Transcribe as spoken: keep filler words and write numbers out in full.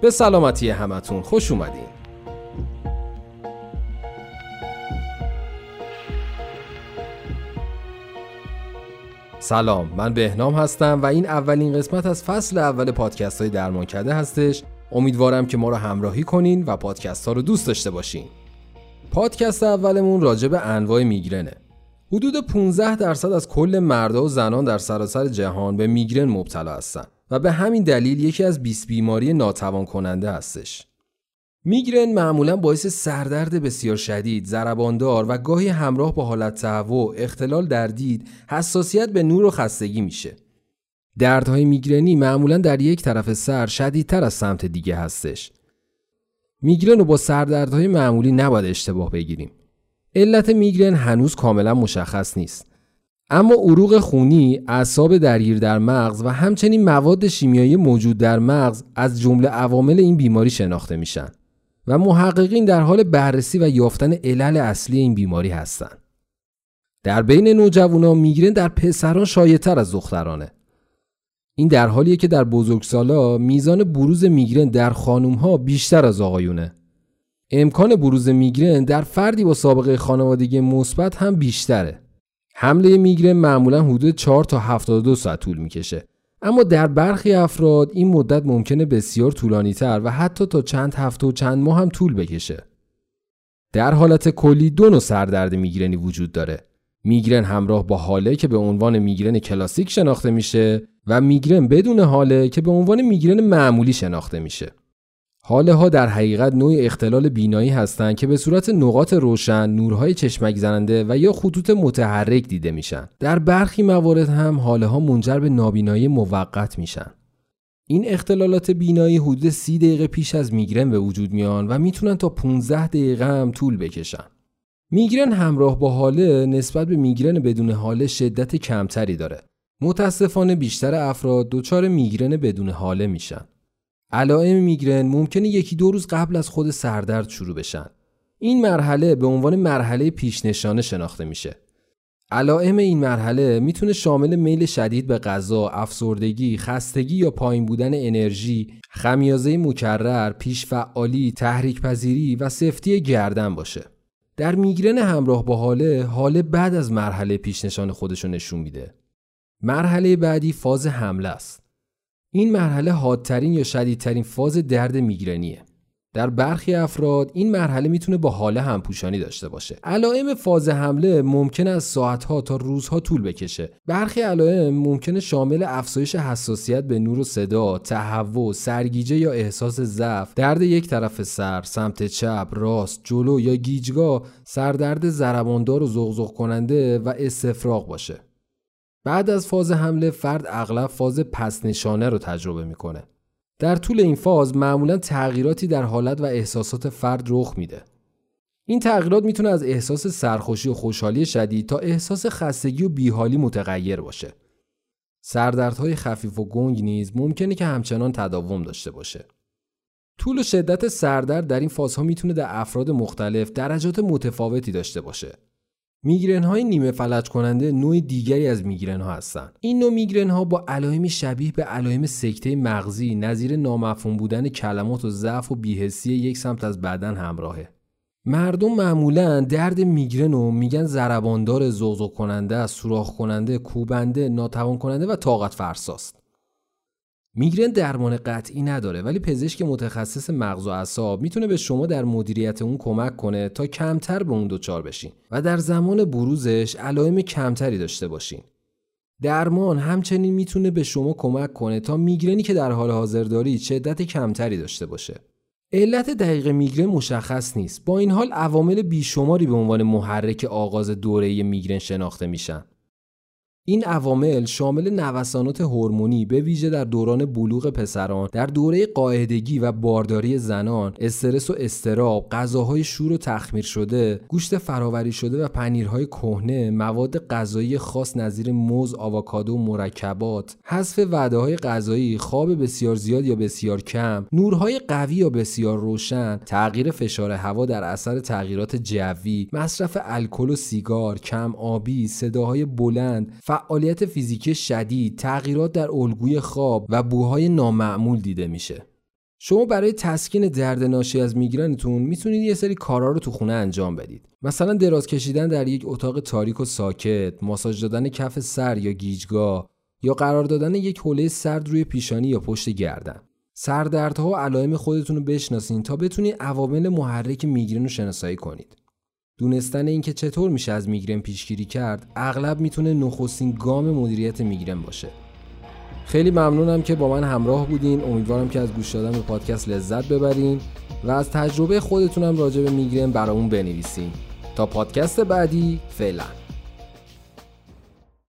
به سلامتی همتون، خوش اومدین. سلام، من بهنام هستم و این اولین قسمت از فصل اول پادکست های درمانکده هستش. امیدوارم که ما رو همراهی کنین و پادکست ها رو دوست داشته باشین. پادکست اولمون راجع به انواع میگرنه. حدود پانزده درصد از کل مردا و زنان در سراسر جهان به میگرن مبتلا هستن و به همین دلیل یکی از بیست بیماری ناتوان کننده هستش. میگرن معمولا باعث سردرد بسیار شدید، ضرباندار و گاهی همراه با حالت تهوع، اختلال در دید، حساسیت به نور و خستگی میشه. دردهای میگرنی معمولا در یک طرف سر شدیدتر از سمت دیگه هستش. میگرن رو با سردردهای معمولی نباید اشتباه بگیریم. علت میگرن هنوز کاملا مشخص نیست. اما عروق خونی، اعصاب درگیر در مغز و همچنین مواد شیمیایی موجود در مغز از جمله عوامل این بیماری شناخته میشن و محققین در حال بررسی و یافتن علل اصلی این بیماری هستند. در بین نوجوانان میگرن در پسران شایع‌تر از دخترانه. این در حالیه که در بزرگسالا میزان بروز میگرن در خانم‌ها بیشتر از آقایونه. امکان بروز میگرن در فردی با سابقه خانوادگی مثبت هم بیشتره. حمله میگرن معمولاً حدود چهار تا هفتاد و دو ساعت طول میکشه. اما در برخی افراد این مدت ممکنه بسیار طولانی‌تر و حتی تا چند هفته و چند ماه هم طول بکشه. در حالت کلی دو نوع سردرد میگرنی وجود داره. میگرن همراه با حاله که به عنوان میگرن کلاسیک شناخته میشه و میگرن بدون حاله که به عنوان میگرن معمولی شناخته میشه. حاله ها در حقیقت نوع اختلال بینایی هستند که به صورت نقاط روشن، نورهای چشمک زننده و یا خطوط متحرک دیده میشن. در برخی موارد هم حاله ها منجر به نابینایی موقت میشن. این اختلالات بینایی حدود سی دقیقه پیش از میگرن به وجود میان و میتونن تا پانزده دقیقه هم طول بکشن. میگرن همراه با حاله نسبت به میگرن بدون حاله شدت کمتری داره. متاسفانه بیشتر افراد دچار میگرن بدون حاله میشن. علائم میگرن ممکنه یکی دو روز قبل از خود سردرد شروع بشن. این مرحله به عنوان مرحله پیشنشانه شناخته میشه. علائم این مرحله میتونه شامل میل شدید به غذا، افسردگی، خستگی یا پایین بودن انرژی، خمیازه مکرر، پیشفعالی، تحریک‌پذیری و سفتی گردن باشه. در میگرن همراه با حاله، حاله بعد از مرحله پیشنشان خودشو نشون میده. مرحله بعدی فاز حمله است. این مرحله حادترین یا شدیدترین فاز درد میگرنیه. در برخی افراد این مرحله میتونه با حاله همپوشانی داشته باشه. علائم فاز حمله ممکنه از ساعتها تا روزها طول بکشه. برخی علائم ممکنه شامل افزایش حساسیت به نور و صدا، تهوع، سرگیجه یا احساس ضعف، درد یک طرف سر، سمت چپ، راست، جلو یا گیجگاه، سردرد ضرباندار و زغزغ کننده و استفراغ باشه. بعد از فاز حمله فرد اغلب فاز پس‌نشانه رو تجربه میکنه. در طول این فاز معمولا تغییراتی در حالت و احساسات فرد رخ میده. این تغییرات میتونه از احساس سرخوشی و خوشحالی شدید تا احساس خستگی و بیحالی متغیر باشه. سردردهای خفیف و گنگ نیز ممکنه که همچنان تداوم داشته باشه. طول و شدت سردرد در این فازها میتونه در افراد مختلف درجات متفاوتی داشته باشه. میگرن های نیمه فلج کننده نوع دیگری از میگرن ها هستند. این نوع میگرن ها با علائم شبیه به علائم سکته مغزی نظیر نامفهوم بودن کلمات و ضعف و بی‌حسی یک سمت از بدن همراهه. مردم معمولا درد میگرن رو میگن ضرباندار، زغزغ کننده، سوراخ کننده، کوبنده، ناتوان کننده و طاقت فرساست. میگرن درمان قطعی نداره، ولی پزشک متخصص مغز و اعصاب میتونه به شما در مدیریت اون کمک کنه تا کمتر به اون دچار بشین و در زمان بروزش علائم کمتری داشته باشین. درمان همچنین میتونه به شما کمک کنه تا میگرنی که در حال حاضر دارید شدت کمتری داشته باشه. علت دقیق میگرن مشخص نیست. با این حال عوامل بیشماری به عنوان محرک آغاز دوره میگرن شناخته میشن. این عوامل شامل نوسانات هورمونی به ویژه در دوران بلوغ پسران، در دوره قاعدگی و بارداری زنان، استرس و اضطراب، غذاهای شور و تخمیر شده، گوشت فرآوری شده و پنیرهای کهنه، مواد غذایی خاص نظیر موز، آووکادو و مرکبات، حذف وعده‌های غذایی، خواب بسیار زیاد یا بسیار کم، نورهای قوی یا بسیار روشن، تغییر فشار هوا در اثر تغییرات جوی، مصرف الکل و سیگار، کم آبی، صداهای بلند، فعالیت فیزیکی شدید، تغییرات در الگوی خواب و بوهای نامعمول دیده میشه. شما برای تسکین درد ناشی از میگرنتون میتونید یه سری کارا رو تو خونه انجام بدید. مثلا دراز کشیدن در یک اتاق تاریک و ساکت، ماساژ دادن کف سر یا گیجگاه، یا قرار دادن یک حوله سرد روی پیشانی یا پشت گردن. سردردها و علائم خودتون رو بشناسین تا بتونید عوامل محرک میگرن رو شناسایی کنید. دونستن اینکه چطور میشه از میگرن پیشگیری کرد، اغلب میتونه نخستین گام مدیریت میگرن باشه. خیلی ممنونم که با من همراه بودین. امیدوارم که از گوش دادن به پادکست لذت ببرین و از تجربه خودتونم راجع به میگرن برامون بنویسین. تا پادکست بعدی، فعلا.